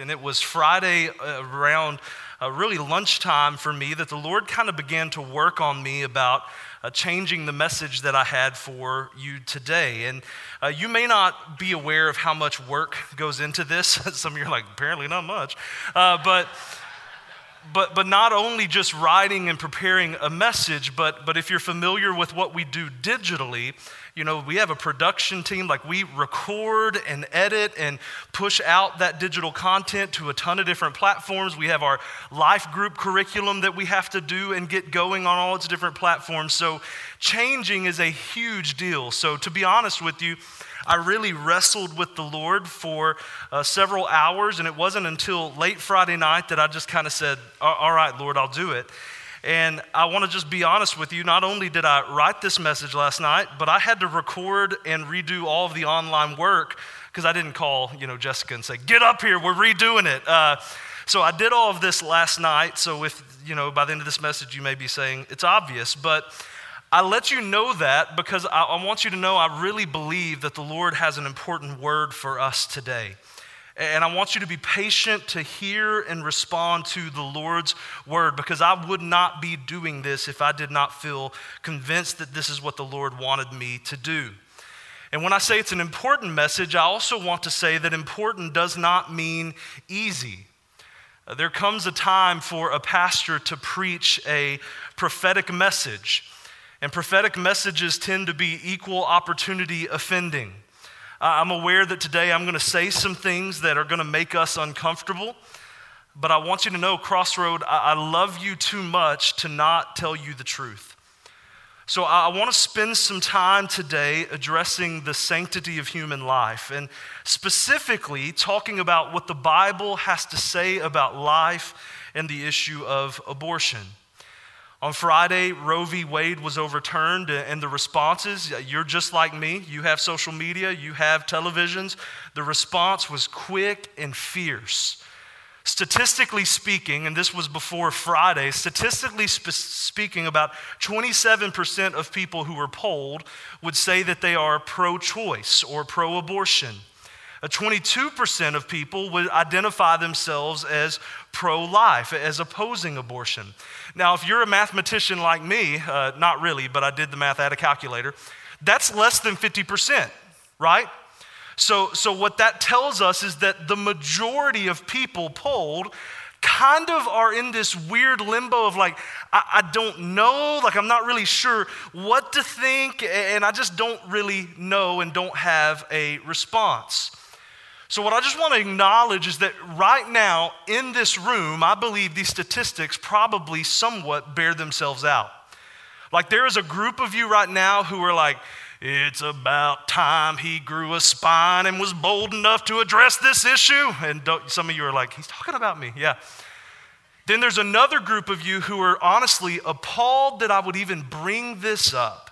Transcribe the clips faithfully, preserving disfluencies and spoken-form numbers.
And it was Friday around uh, really lunchtime for me that the Lord kind of began to work on me about uh, changing the message that I had for you today. And uh, you may not be aware of how much work goes into this. Some of you are like, apparently not much. Uh, but... But but not only just writing and preparing a message, but but if you're familiar with what we do digitally, you know, we have a production team. Like, we record and edit and push out that digital content to a ton of different platforms. We have our life group curriculum that we have to do and get going on all its different platforms. So changing is a huge deal. So to be honest with you, I really wrestled with the Lord for uh, several hours, and it wasn't until late Friday night that I just kind of said, all right, Lord, I'll do it. And I want to just be honest with you, not only did I write this message last night, but I had to record and redo all of the online work because I didn't call, you know, Jessica and say, get up here, we're redoing it. Uh, so I did all of this last night, so if, you know, by the end of this message, you may be saying, it's obvious, but I let you know that because I, I want you to know I really believe that the Lord has an important word for us today. And I want you to be patient to hear and respond to the Lord's word, because I would not be doing this if I did not feel convinced that this is what the Lord wanted me to do. And when I say it's an important message, I also want to say that important does not mean easy. There comes a time for a pastor to preach a prophetic message. And prophetic messages tend to be equal opportunity offending. Uh, I'm aware that today I'm going to say some things that are going to make us uncomfortable, but I want you to know, Crossroad, I, I love you too much to not tell you the truth. So I, I want to spend some time today addressing the sanctity of human life, and specifically talking about what the Bible has to say about life and the issue of abortion. On Friday, Roe v. Wade was overturned, and the responses, you're just like me, you have social media, you have televisions, the response was quick and fierce. Statistically speaking, and this was before Friday, statistically sp- speaking, about twenty-seven percent of people who were polled would say that they are pro-choice or pro-abortion. twenty-two percent of people would identify themselves as pro-life, as opposing abortion. Now, if you're a mathematician like me, uh, not really, but I did the math, I had a calculator, that's less than fifty percent, right? So, so what that tells us is that the majority of people polled kind of are in this weird limbo of like, I, I don't know, like I'm not really sure what to think, and I just don't really know and don't have a response. So what I just want to acknowledge is that right now in this room, I believe these statistics probably somewhat bear themselves out. Like, there is a group of you right now who are like, it's about time he grew a spine and was bold enough to address this issue. And don't, some of you are like, he's talking about me, yeah. Then there's another group of you who are honestly appalled that I would even bring this up.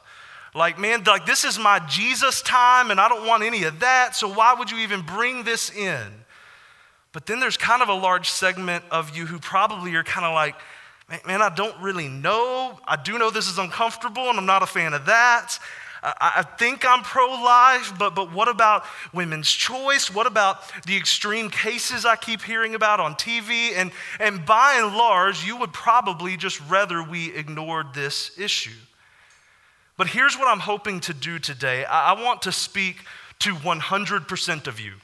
Like, man, like this is my Jesus time and I don't want any of that, so why would you even bring this in? But then there's kind of a large segment of you who probably are kind of like, man, I don't really know. I do know this is uncomfortable and I'm not a fan of that. I, I think I'm pro-life, but, but what about women's choice? What about the extreme cases I keep hearing about on T V? And, and by and large, you would probably just rather we ignored this issue. But here's what I'm hoping to do today. I want to speak to one hundred percent of you.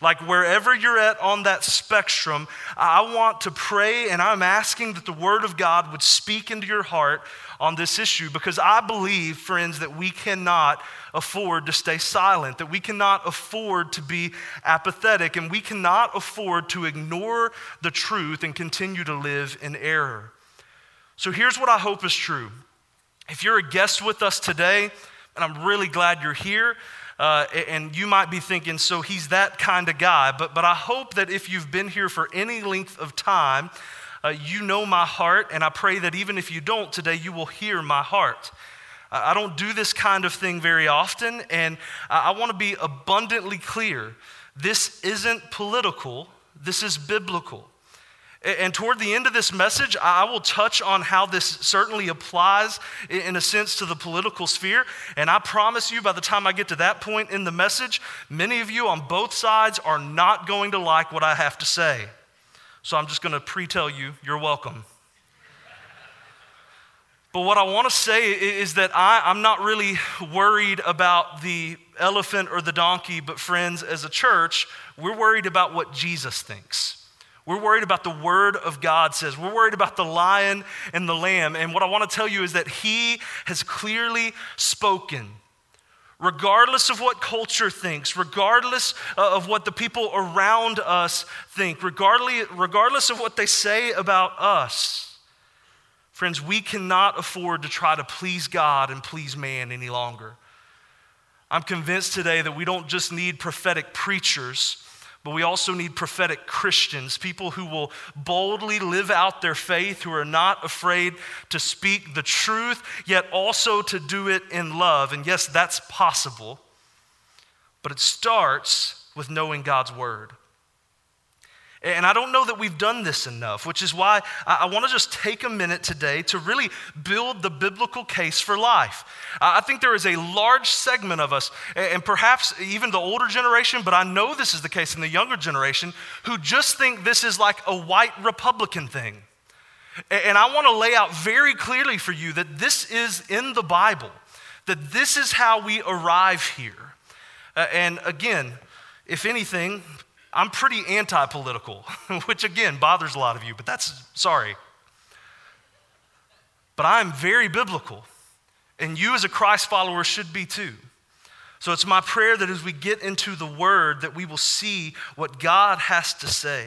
Like, wherever you're at on that spectrum, I want to pray, and I'm asking that the Word of God would speak into your heart on this issue, because I believe, friends, that we cannot afford to stay silent, that we cannot afford to be apathetic, and we cannot afford to ignore the truth and continue to live in error. So here's what I hope is true. If you're a guest with us today, and I'm really glad you're here, uh, and you might be thinking, so he's that kind of guy, but, but I hope that if you've been here for any length of time, uh, you know my heart, and I pray that even if you don't today, you will hear my heart. I don't do this kind of thing very often, and I want to be abundantly clear. This isn't political, this is biblical. And toward the end of this message, I will touch on how this certainly applies in a sense to the political sphere. And I promise you, by the time I get to that point in the message, many of you on both sides are not going to like what I have to say. So I'm just going to pre-tell you, you're welcome. But what I want to say is that I, I'm not really worried about the elephant or the donkey, but friends, as a church, we're worried about what Jesus thinks. We're worried about the word of God says. We're worried about the lion and the lamb. And what I want to tell you is that he has clearly spoken. Regardless of what culture thinks, regardless of what the people around us think, regardless of what they say about us, friends, we cannot afford to try to please God and please man any longer. I'm convinced today that we don't just need prophetic preachers, but we also need prophetic Christians, people who will boldly live out their faith, who are not afraid to speak the truth, yet also to do it in love. And yes, that's possible, but it starts with knowing God's word. And I don't know that we've done this enough, which is why I want to just take a minute today to really build the biblical case for life. I think there is a large segment of us, and perhaps even the older generation, but I know this is the case in the younger generation, who just think this is like a white Republican thing. And I want to lay out very clearly for you that this is in the Bible, that this is how we arrive here. And again, if anything, I'm pretty anti-political, which again bothers a lot of you, but that's, sorry. But I'm very biblical, and you as a Christ follower should be too. So it's my prayer that as we get into the word that we will see what God has to say.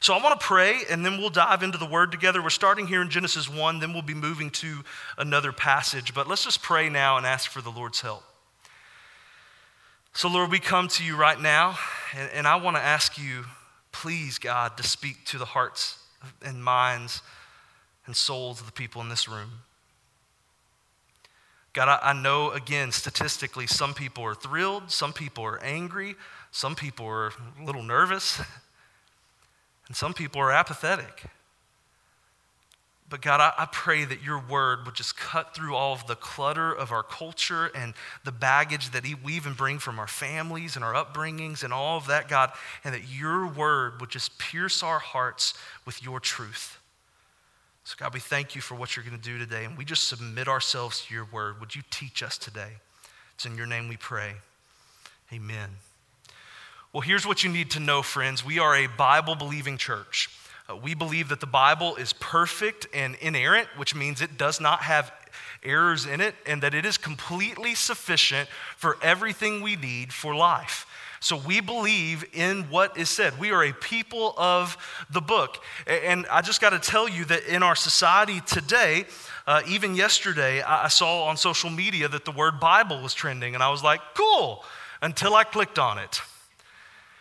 So I want to pray, and then we'll dive into the word together. We're starting here in Genesis one, then we'll be moving to another passage. But let's just pray now and ask for the Lord's help. So Lord, we come to you right now, and, and I want to ask you, please, God, to speak to the hearts and minds and souls of the people in this room. God, I, I know, again, statistically, some people are thrilled, some people are angry, some people are a little nervous, and some people are apathetic. But God, I, I pray that your word would just cut through all of the clutter of our culture and the baggage that we even bring from our families and our upbringings and all of that, God, and that your word would just pierce our hearts with your truth. So God, we thank you for what you're going to do today, and we just submit ourselves to your word. Would you teach us today? It's in your name we pray. Amen. Well, here's what you need to know, friends. We are a Bible-believing church. Uh, we believe that the Bible is perfect and inerrant, which means it does not have errors in it, and that it is completely sufficient for everything we need for life. So we believe in what is said. We are a people of the book. And I just got to tell you that in our society today, uh, even yesterday, I saw on social media that the word Bible was trending, and I was like, cool, until I clicked on it.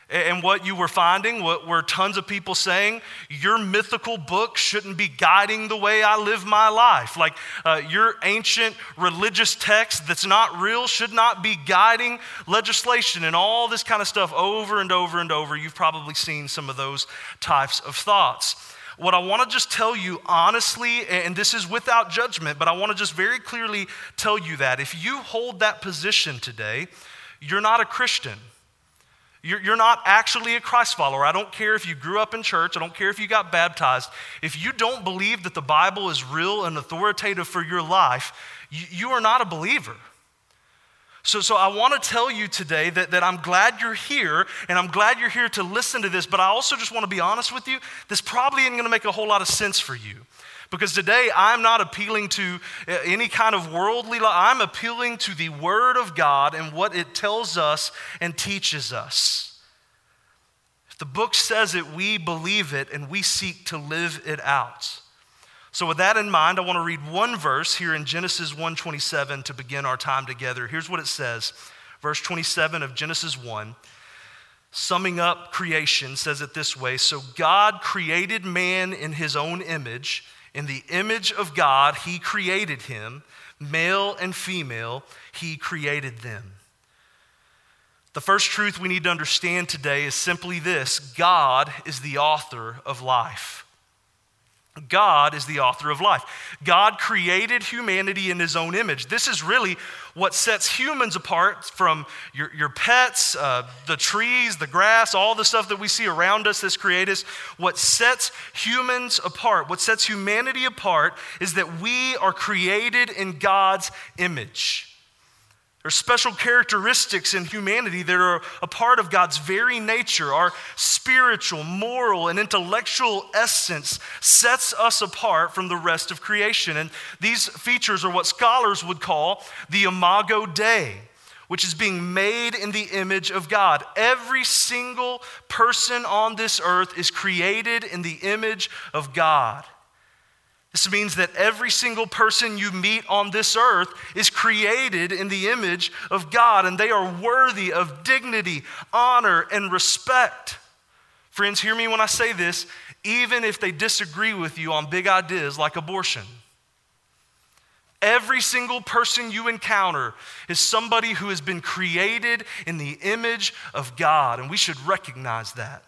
And what you were finding, what were tons of people saying, your mythical book shouldn't be guiding the way I live my life. Like uh, your ancient religious text that's not real should not be guiding legislation and all this kind of stuff over and over and over. You've probably seen some of those types of thoughts. What I want to just tell you honestly, and this is without judgment, but I want to just very clearly tell you that if you hold that position today, you're not a Christian. You're not actually a Christ follower. I don't care if you grew up in church. I don't care if you got baptized. If you don't believe that the Bible is real and authoritative for your life, you are not a believer. So, so I want to tell you today that, that I'm glad you're here, and I'm glad you're here to listen to this, but I also just want to be honest with you. This probably isn't going to make a whole lot of sense for you. Because today I'm not appealing to any kind of worldly law. I'm appealing to the Word of God and what it tells us and teaches us. If the book says it, we believe it and we seek to live it out. So with that in mind, I want to read one verse here in Genesis one twenty-seven to begin our time together. Here's what it says. Verse twenty-seven of Genesis one, summing up creation, says it this way. So God created man in his own image. In the image of God, he created him. Male and female, he created them. The first truth we need to understand today is simply this: God is the author of life. God is the author of life. God created humanity in his own image. This is really what sets humans apart from your, your pets, uh, the trees, the grass, all the stuff that we see around us that's created. What sets humans apart, what sets humanity apart is that we are created in God's image. There are special characteristics in humanity that are a part of God's very nature. Our spiritual, moral, and intellectual essence sets us apart from the rest of creation. And these features are what scholars would call the Imago Dei, which is being made in the image of God. Every single person on this earth is created in the image of God. This means that every single person you meet on this earth is created in the image of God, and they are worthy of dignity, honor, and respect. Friends, hear me when I say this, even if they disagree with you on big ideas like abortion. Every single person you encounter is somebody who has been created in the image of God, and we should recognize that.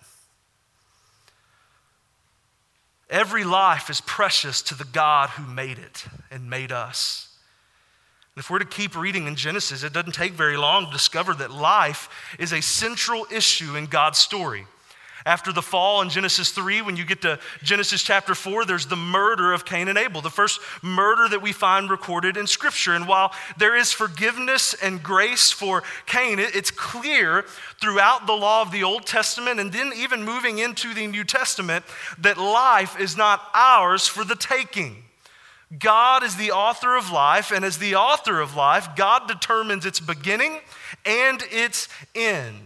Every life is precious to the God who made it and made us. And if we're to keep reading in Genesis, it doesn't take very long to discover that life is a central issue in God's story. After the fall in Genesis three, when you get to Genesis chapter four, there's the murder of Cain and Abel, the first murder that we find recorded in Scripture. And while there is forgiveness and grace for Cain, it's clear throughout the law of the Old Testament and then even moving into the New Testament that life is not ours for the taking. God is the author of life, and as the author of life, God determines its beginning and its end.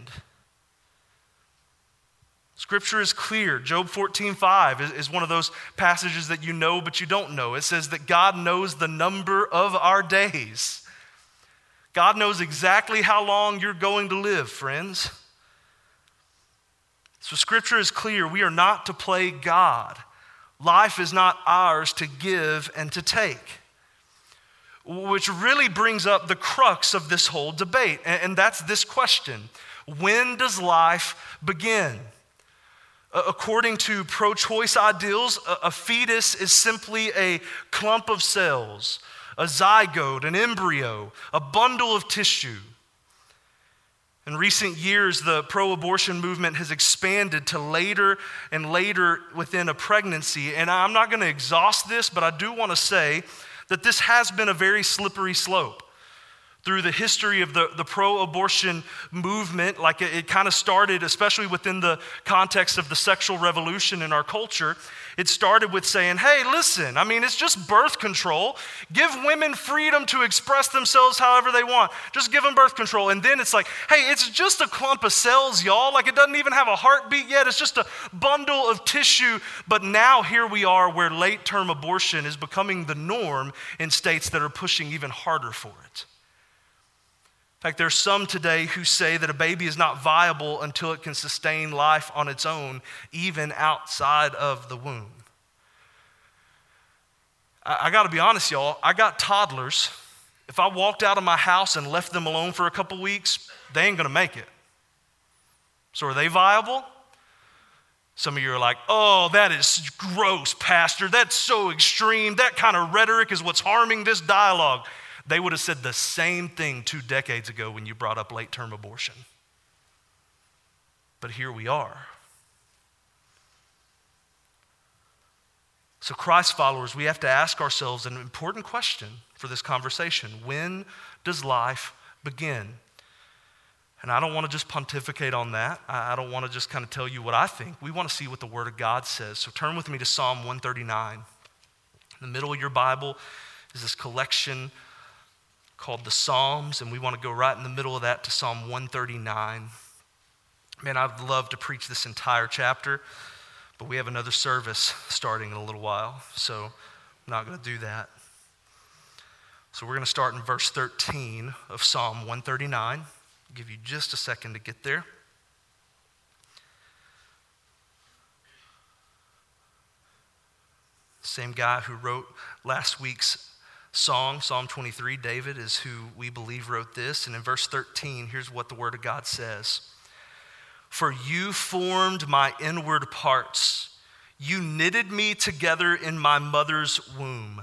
Scripture is clear. Job fourteen five is, is one of those passages that you know but you don't know. It says that God knows the number of our days. God knows exactly how long you're going to live, friends. So Scripture is clear. We are not to play God. Life is not ours to give and to take. Which really brings up the crux of this whole debate, and, and that's this question. When does life begin? According to pro-choice ideals, a fetus is simply a clump of cells, a zygote, an embryo, a bundle of tissue. In recent years, the pro-abortion movement has expanded to later and later within a pregnancy. And I'm not going to exhaust this, but I do want to say that this has been a very slippery slope. Through the history of the, the pro-abortion movement, like it, it kind of started, especially within the context of the sexual revolution in our culture, it started with saying, hey, listen, I mean, it's just birth control. Give women freedom to express themselves however they want. Just give them birth control. And then it's like, hey, it's just a clump of cells, y'all. Like it doesn't even have a heartbeat yet. It's just a bundle of tissue. But now here we are where late-term abortion is becoming the norm in states that are pushing even harder for it. In fact, there are some today who say that a baby is not viable until it can sustain life on its own, even outside of the womb. I, I gotta be honest, y'all, I got toddlers. If I walked out of my house and left them alone for a couple weeks, they ain't gonna make it. So are they viable? Some of you are like, oh, that is gross, Pastor. That's so extreme. That kind of rhetoric is what's harming this dialogue. They would have said the same thing two decades ago when you brought up late-term abortion. But here we are. So Christ followers, we have to ask ourselves an important question for this conversation. When does life begin? And I don't want to just pontificate on that. I don't want to just kind of tell you what I think. We want to see what the Word of God says. So turn with me to Psalm one thirty-nine. In the middle of your Bible is this collection called the Psalms, and we want to go right in the middle of that to Psalm one thirty-nine. Man, I'd love to preach this entire chapter, but we have another service starting in a little while, so I'm not going to do that. So we're going to start in verse thirteen of Psalm one thirty-nine. I'll give you just a second to get there. Same guy who wrote last week's song, Psalm twenty-three, David is who we believe wrote this. And in verse thirteen, here's what the Word of God says. For you formed my inward parts. You knitted me together in my mother's womb.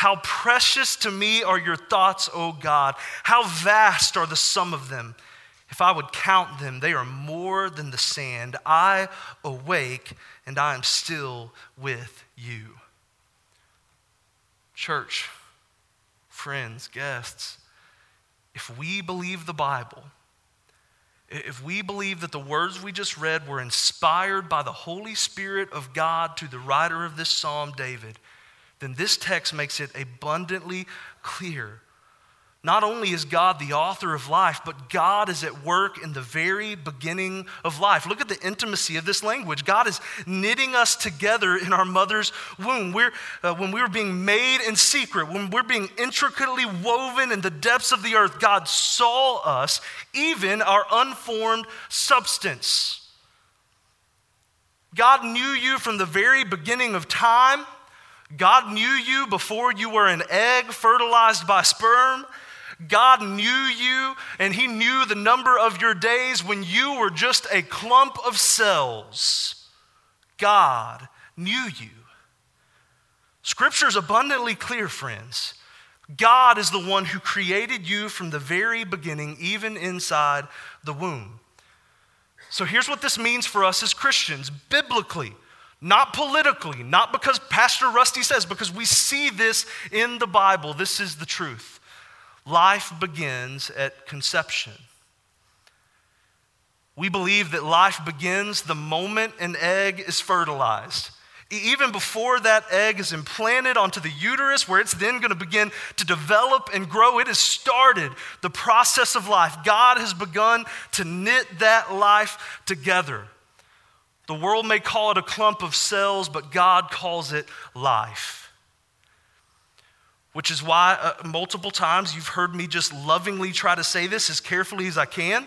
How precious to me are your thoughts, O God. How vast are the sum of them. If I would count them, they are more than the sand. I awake and I am still with you. Church, friends, guests, if we believe the Bible, if we believe that the words we just read were inspired by the Holy Spirit of God to the writer of this psalm, David, then this text makes it abundantly clear. Not only is God the author of life, but God is at work in the very beginning of life. Look at the intimacy of this language. God is knitting us together in our mother's womb. We're, uh, when we were being made in secret, when we're being intricately woven in the depths of the earth, God saw us, even our unformed substance. God knew you from the very beginning of time. God knew you before you were an egg fertilized by sperm. God knew you, and he knew the number of your days when you were just a clump of cells. God knew you. Scripture is abundantly clear, friends. God is the one who created you from the very beginning, even inside the womb. So here's what this means for us as Christians, biblically. Not politically, not because Pastor Rusty says, because we see this in the Bible. This is the truth. Life begins at conception. We believe that life begins the moment an egg is fertilized. Even before that egg is implanted onto the uterus, where it's then going to begin to develop and grow, it has started the process of life. God has begun to knit that life together. The world may call it a clump of cells, but God calls it life. Which is why uh, multiple times you've heard me just lovingly try to say this as carefully as I can,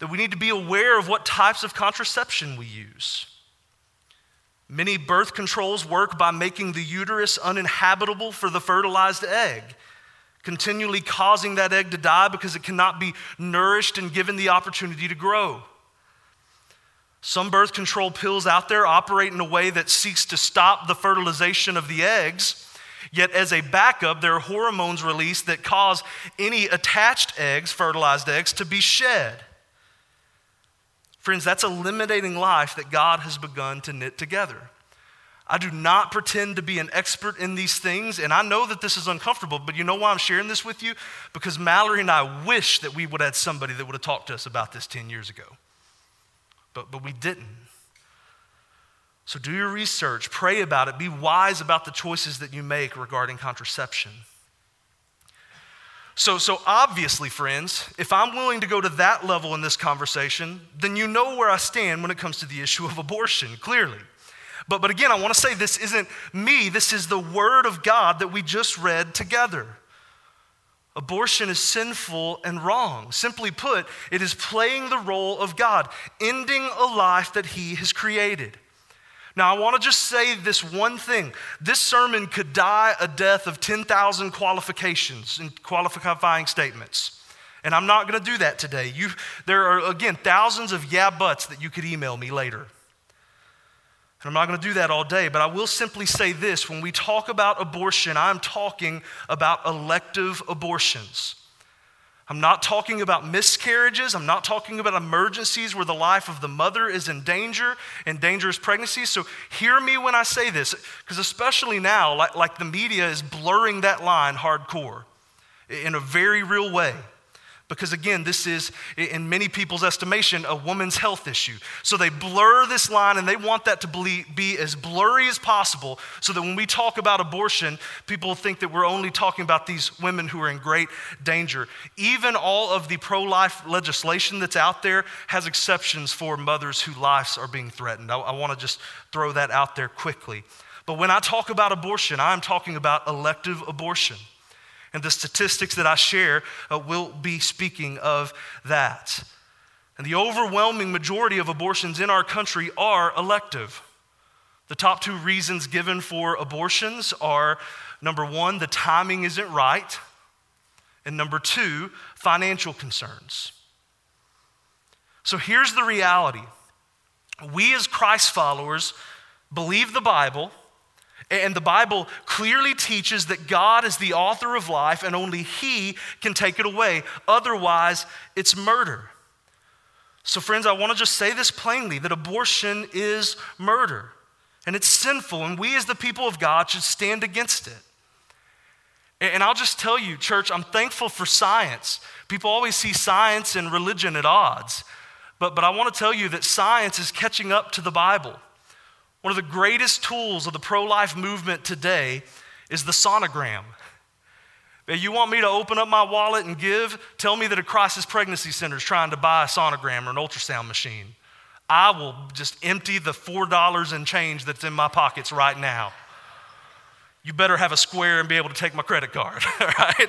that we need to be aware of what types of contraception we use. Many birth controls work by making the uterus uninhabitable for the fertilized egg, continually causing that egg to die because it cannot be nourished and given the opportunity to grow. Some birth control pills out there operate in a way that seeks to stop the fertilization of the eggs, yet as a backup, there are hormones released that cause any attached eggs, fertilized eggs, to be shed. Friends, that's eliminating life that God has begun to knit together. I do not pretend to be an expert in these things, and I know that this is uncomfortable, but you know why I'm sharing this with you? Because Mallory and I wish that we would have had somebody that would have talked to us about this ten years ago. But, but we didn't. So do your research, pray about it, be wise about the choices that you make regarding contraception. So, so obviously, friends, if I'm willing to go to that level in this conversation, then you know where I stand when it comes to the issue of abortion, clearly. But, but again, I want to say this isn't me, this is the Word of God that we just read together. Abortion is sinful and wrong. Simply put, it is playing the role of God, ending a life that he has created. Now, I want to just say this one thing. This sermon could die a death of ten thousand qualifications and qualifying statements. And I'm not going to do that today. You, there are, again, thousands of yeah buts that you could email me later. And I'm not going to do that all day, but I will simply say this. When we talk about abortion, I'm talking about elective abortions. I'm not talking about miscarriages. I'm not talking about emergencies where the life of the mother is in danger and dangerous pregnancies. So hear me when I say this, because especially now, like, like the media is blurring that line hardcore in a very real way. Because again, this is, in many people's estimation, a woman's health issue. So they blur this line and they want that to be as blurry as possible so that when we talk about abortion, people think that we're only talking about these women who are in great danger. Even all of the pro-life legislation that's out there has exceptions for mothers whose lives are being threatened. I, I want to just throw that out there quickly. But when I talk about abortion, I'm talking about elective abortion. And the statistics that I share uh, will be speaking of that. And the overwhelming majority of abortions in our country are elective. The top two reasons given for abortions are, number one, the timing isn't right, and number two, financial concerns. So here's the reality. We as Christ followers believe the Bible, and the Bible clearly teaches that God is the author of life and only He can take it away. Otherwise, it's murder. So friends, I want to just say this plainly, that abortion is murder and it's sinful, and we as the people of God should stand against it. And I'll just tell you, church, I'm thankful for science. People always see science and religion at odds, but, but I want to tell you that science is catching up to the Bible. One of the greatest tools of the pro-life movement today is the sonogram. You want me to open up my wallet and give? Tell me that a crisis pregnancy center is trying to buy a sonogram or an ultrasound machine. I will just empty the four dollars and change that's in my pockets right now. You better have a square and be able to take my credit card, all right?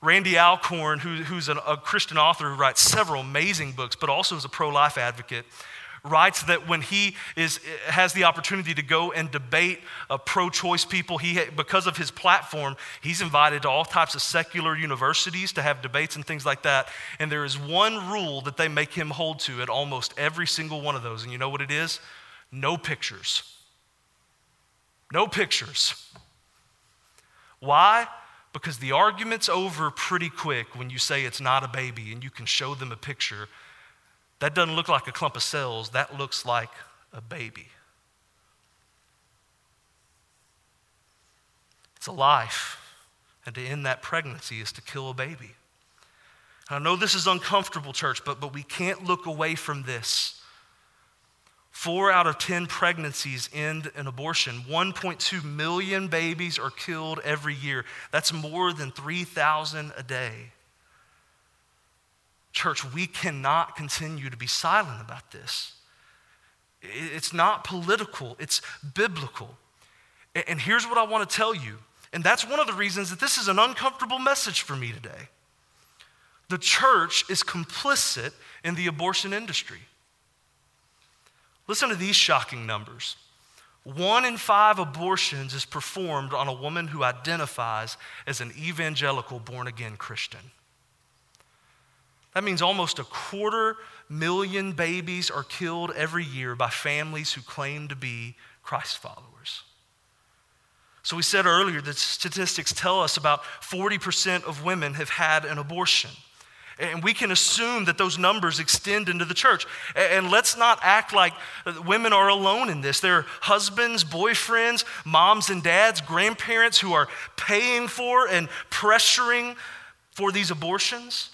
Randy Alcorn, who, who's an, a Christian author who writes several amazing books, but also is a pro-life advocate, writes that when he is has the opportunity to go and debate uh, pro-choice people, he because of his platform, he's invited to all types of secular universities to have debates and things like that. And there is one rule that they make him hold to at almost every single one of those. And you know what it is? No pictures. No pictures. Why? Because the argument's over pretty quick when you say it's not a baby and you can show them a picture. That doesn't look like a clump of cells. That looks like a baby. It's a life. And to end that pregnancy is to kill a baby. And I know this is uncomfortable, church, but, but we can't look away from this. Four out of ten pregnancies end in abortion. one point two million babies are killed every year. That's more than three thousand a day. Church, we cannot continue to be silent about this. It's not political, it's biblical. And here's what I want to tell you, and that's one of the reasons that this is an uncomfortable message for me today. The church is complicit in the abortion industry. Listen to these shocking numbers. One in five abortions is performed on a woman who identifies as an evangelical born-again Christian. That means almost a quarter million babies are killed every year by families who claim to be Christ followers. So we said earlier that statistics tell us about forty percent of women have had an abortion. And we can assume that those numbers extend into the church. And let's not act like women are alone in this. There are husbands, boyfriends, moms and dads, grandparents who are paying for and pressuring for these abortions.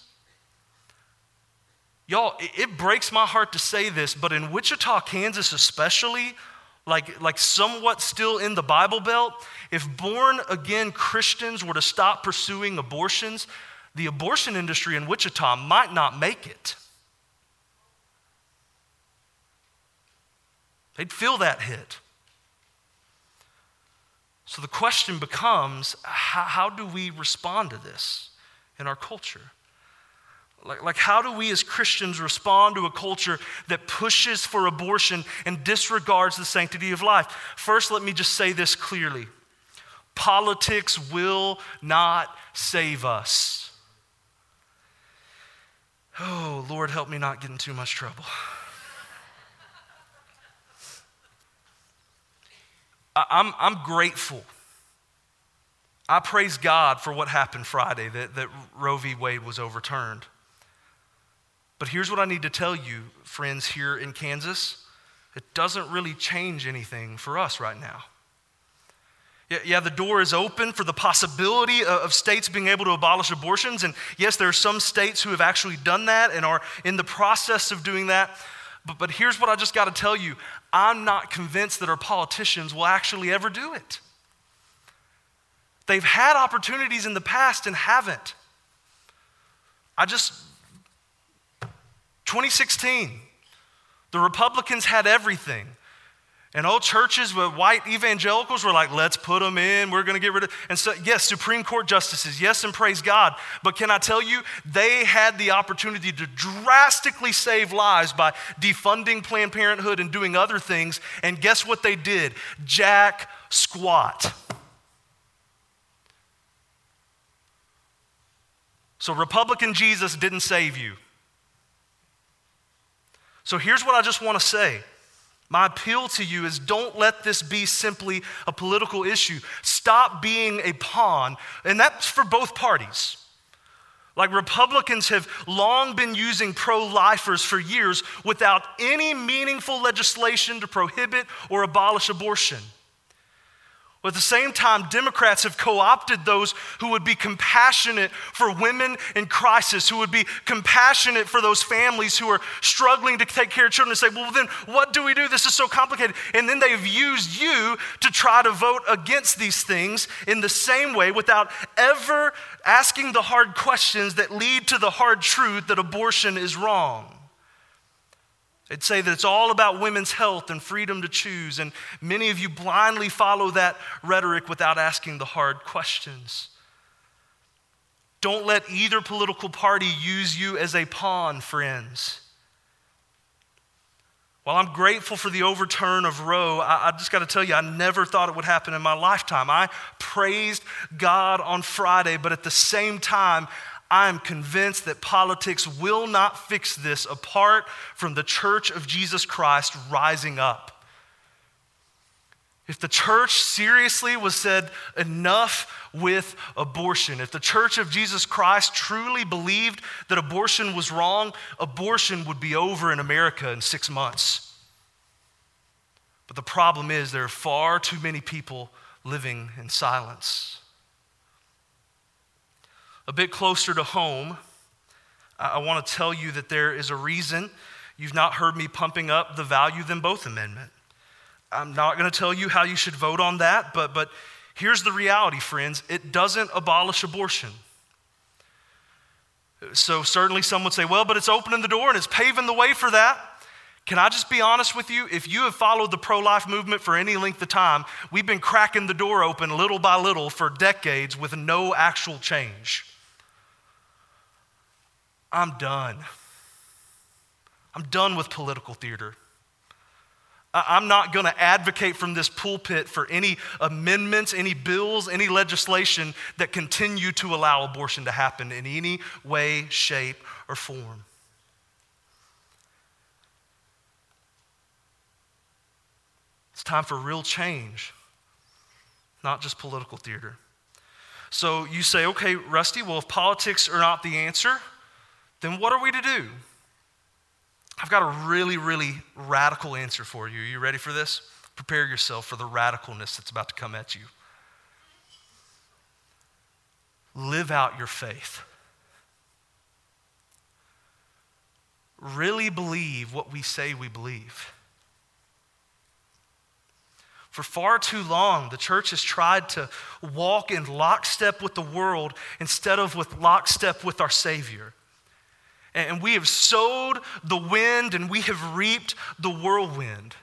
Y'all, it breaks my heart to say this, but in Wichita, Kansas especially, like, like somewhat still in the Bible Belt, if born-again Christians were to stop pursuing abortions, the abortion industry in Wichita might not make it. They'd feel that hit. So the question becomes, how, how do we respond to this in our culture? Like, like, how do we as Christians respond to a culture that pushes for abortion and disregards the sanctity of life? First, let me just say this clearly. Politics will not save us. Oh, Lord, help me not get in too much trouble. I, I'm, I'm grateful. I praise God for what happened Friday, that, that Roe v. Wade was overturned. But here's what I need to tell you, friends here in Kansas. It doesn't really change anything for us right now. Yeah, the door is open for the possibility of states being able to abolish abortions. And yes, there are some states who have actually done that and are in the process of doing that. But, but here's what I just got to tell you. I'm not convinced that our politicians will actually ever do it. They've had opportunities in the past and haven't. I just, twenty sixteen, the Republicans had everything. And old churches with white evangelicals were like, let's put them in, we're going to get rid of. And so, yes, Supreme Court justices, yes, and praise God. But can I tell you, they had the opportunity to drastically save lives by defunding Planned Parenthood and doing other things. And guess what they did? Jack squat. So Republican Jesus didn't save you. So here's what I just want to say. My appeal to you is don't let this be simply a political issue. Stop being a pawn, and that's for both parties. Like Republicans have long been using pro-lifers for years without any meaningful legislation to prohibit or abolish abortion. At the same time, Democrats have co-opted those who would be compassionate for women in crisis, who would be compassionate for those families who are struggling to take care of children and say, well, then what do we do? This is so complicated. And then they've used you to try to vote against these things in the same way without ever asking the hard questions that lead to the hard truth that abortion is wrong. They'd say that it's all about women's health and freedom to choose, and many of you blindly follow that rhetoric without asking the hard questions. Don't let either political party use you as a pawn, friends. While I'm grateful for the overturn of Roe, I, I just got to tell you, I never thought it would happen in my lifetime. I praised God on Friday, but at the same time, I am convinced that politics will not fix this apart from the church of Jesus Christ rising up. If the church seriously was said enough with abortion, if the church of Jesus Christ truly believed that abortion was wrong, abortion would be over in America in six months. But the problem is there are far too many people living in silence. A bit closer to home, I want to tell you that there is a reason you've not heard me pumping up the Value Them Both Amendment. I'm not going to tell you how you should vote on that, but, but here's the reality, friends. It doesn't abolish abortion. So certainly some would say, well, but it's opening the door and it's paving the way for that. Can I just be honest with you? If you have followed the pro-life movement for any length of time, we've been cracking the door open little by little for decades with no actual change. I'm done. I'm done with political theater. I'm not going to advocate from this pulpit for any amendments, any bills, any legislation that continue to allow abortion to happen in any way, shape, or form. It's time for real change, not just political theater. So you say, okay, Rusty, well, if politics are not the answer, then what are we to do? I've got a really, really radical answer for you. Are you ready for this? Prepare yourself for the radicalness that's about to come at you. Live out your faith. Really believe what we say we believe. For far too long, the church has tried to walk in lockstep with the world instead of with lockstep with our Savior. And we have sowed the wind and we have reaped the whirlwind.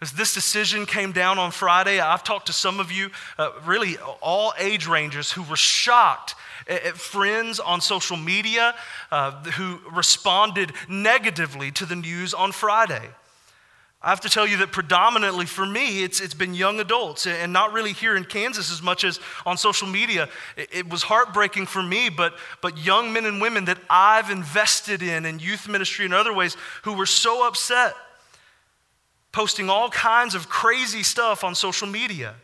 As this decision came down on Friday, I've talked to some of you, uh, really all age ranges, who were shocked at, at friends on social media uh, who responded negatively to the news on Friday. I have to tell you that predominantly for me, it's it's been young adults, and not really here in Kansas as much as on social media. It, it was heartbreaking for me, but but young men and women that I've invested in in youth ministry and other ways who were so upset, posting all kinds of crazy stuff on social media.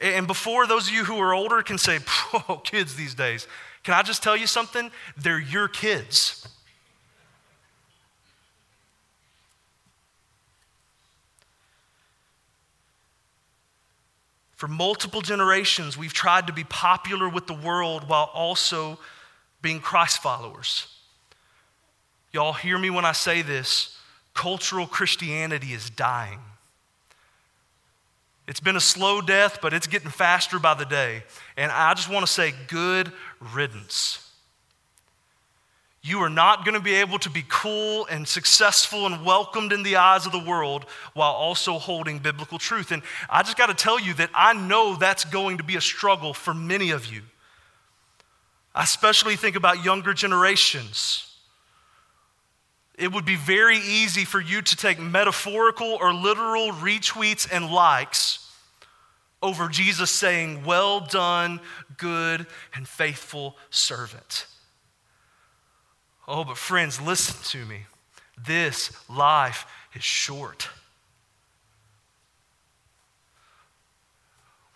And before those of you who are older can say, "Whoa, kids these days," can I just tell you something? They're your kids. For multiple generations, we've tried to be popular with the world while also being Christ followers. Y'all hear me when I say this. Cultural Christianity is dying. It's been a slow death, but it's getting faster by the day. And I just want to say, good riddance. You are not going to be able to be cool and successful and welcomed in the eyes of the world while also holding biblical truth. And I just got to tell you that I know that's going to be a struggle for many of you. I especially think about younger generations. It would be very easy for you to take metaphorical or literal retweets and likes over Jesus saying, "Well done, good and faithful servant." Oh, but friends, listen to me. This life is short.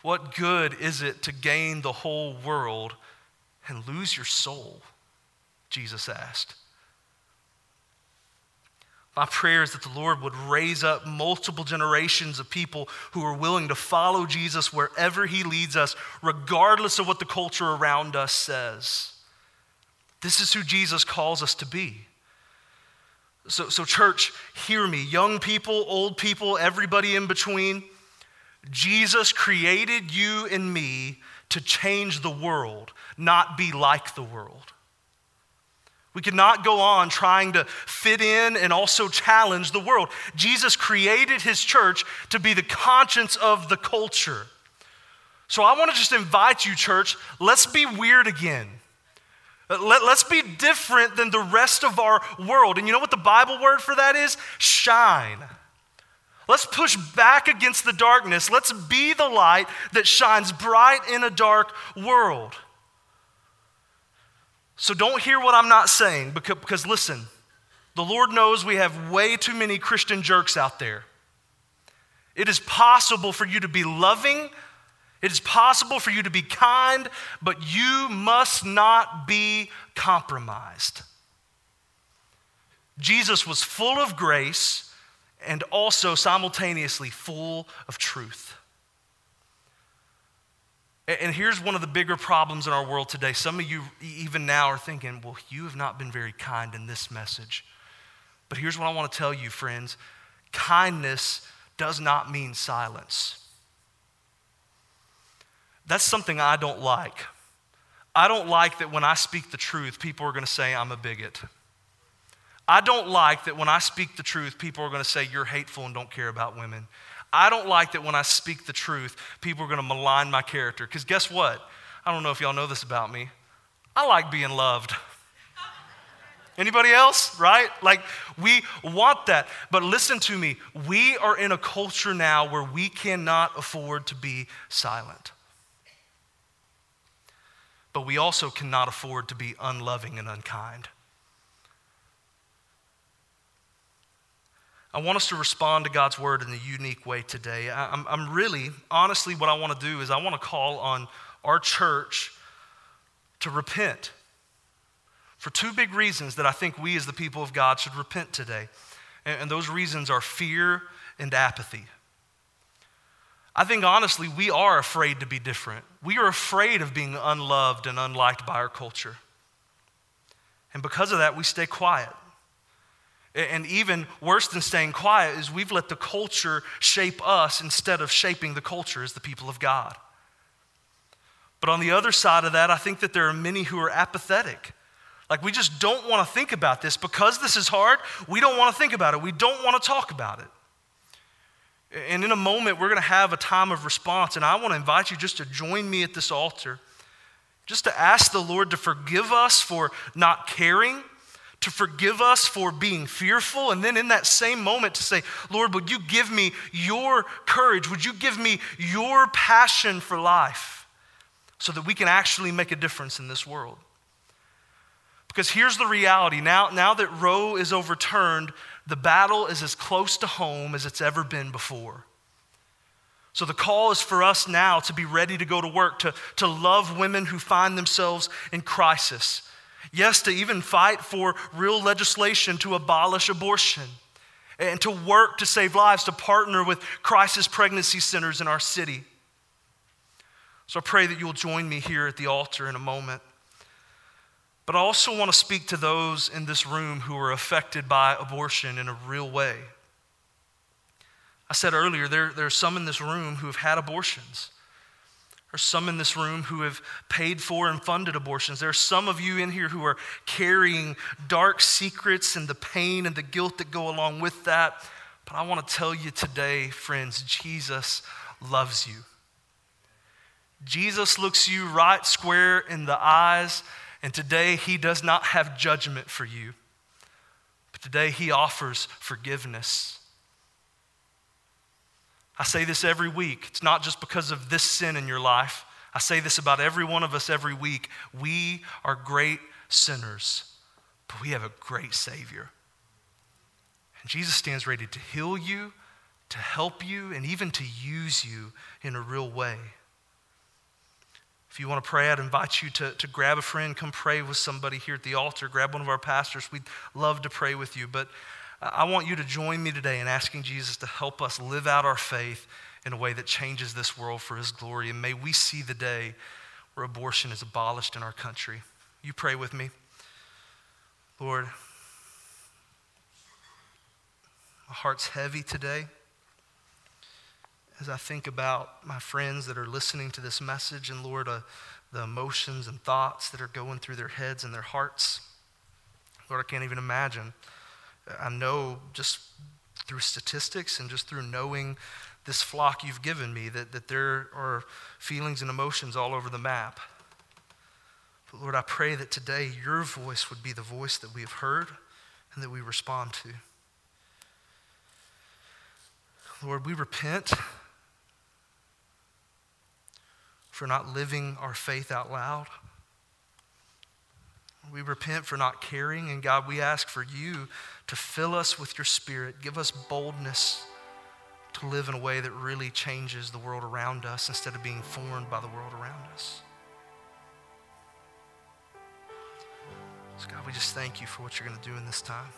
What good is it to gain the whole world and lose your soul? Jesus asked. My prayer is that the Lord would raise up multiple generations of people who are willing to follow Jesus wherever he leads us, regardless of what the culture around us says. This is who Jesus calls us to be. So, so church, hear me. Young people, old people, everybody in between. Jesus created you and me to change the world, not be like the world. We cannot go on trying to fit in and also challenge the world. Jesus created his church to be the conscience of the culture. So I want to just invite you, church, let's be weird again. Let, let's be different than the rest of our world. And you know what the Bible word for that is? Shine. Let's push back against the darkness. Let's be the light that shines bright in a dark world. So don't hear what I'm not saying, because, because listen, the Lord knows we have way too many Christian jerks out there. It is possible for you to be loving, it is possible for you to be kind, but you must not be compromised. Jesus was full of grace and also simultaneously full of truth. And here's one of the bigger problems in our world today. Some of you even now are thinking, well, you have not been very kind in this message. But here's what I want to tell you, friends. Kindness does not mean silence. That's something I don't like. I don't like that when I speak the truth, people are going to say I'm a bigot. I don't like that when I speak the truth, people are going to say you're hateful and don't care about women. I don't like that when I speak the truth, people are going to malign my character. Because guess what? I don't know if y'all know this about me. I like being loved. Anybody else, right? Like, we want that. But listen to me. We are in a culture now where we cannot afford to be silent. But we also cannot afford to be unloving and unkind. I want us to respond to God's word in a unique way today. I'm, I'm really, honestly, what I want to do is I want to call on our church to repent for two big reasons that I think we as the people of God should repent today. And, and those reasons are fear and apathy. I think, honestly, we are afraid to be different. We are afraid of being unloved and unliked by our culture. And because of that, we stay quiet. And even worse than staying quiet is we've let the culture shape us instead of shaping the culture as the people of God. But on the other side of that, I think that there are many who are apathetic. Like, we just don't want to think about this. Because this is hard, we don't want to think about it. We don't want to talk about it. And in a moment, we're going to have a time of response. And I want to invite you just to join me at this altar, just to ask the Lord to forgive us for not caring, to forgive us for being fearful, and then in that same moment to say, Lord, would you give me your courage? Would you give me your passion for life so that we can actually make a difference in this world? Because here's the reality. Now, now that Roe is overturned, the battle is as close to home as it's ever been before. So the call is for us now to be ready to go to work, to, to love women who find themselves in crisis. Yes, to even fight for real legislation to abolish abortion and to work to save lives, to partner with crisis pregnancy centers in our city. So I pray that you'll join me here at the altar in a moment. But I also want to speak to those in this room who are affected by abortion in a real way. I said earlier, there, there are some in this room who have had abortions. There are some in this room who have paid for and funded abortions. There are some of you in here who are carrying dark secrets and the pain and the guilt that go along with that. But I want to tell you today, friends, Jesus loves you. Jesus looks you right square in the eyes, and today he does not have judgment for you. But today he offers forgiveness. I say this every week. It's not just because of this sin in your life. I say this about every one of us every week. We are great sinners, but we have a great Savior. And Jesus stands ready to heal you, to help you, and even to use you in a real way. If you want to pray, I'd invite you to, to grab a friend, come pray with somebody here at the altar, grab one of our pastors. We'd love to pray with you. But I want you to join me today in asking Jesus to help us live out our faith in a way that changes this world for his glory. And may we see the day where abortion is abolished in our country. You pray with me. Lord, my heart's heavy today as I think about my friends that are listening to this message, and Lord, uh, the emotions and thoughts that are going through their heads and their hearts. Lord, I can't even imagine. I know just through statistics and just through knowing this flock you've given me that, that there are feelings and emotions all over the map. But Lord, I pray that today your voice would be the voice that we have heard and that we respond to. Lord, we repent for not living our faith out loud. We repent for not caring, and God, we ask for you to fill us with your Spirit. Give us boldness to live in a way that really changes the world around us instead of being formed by the world around us. So God, we just thank you for what you're going to do in this time.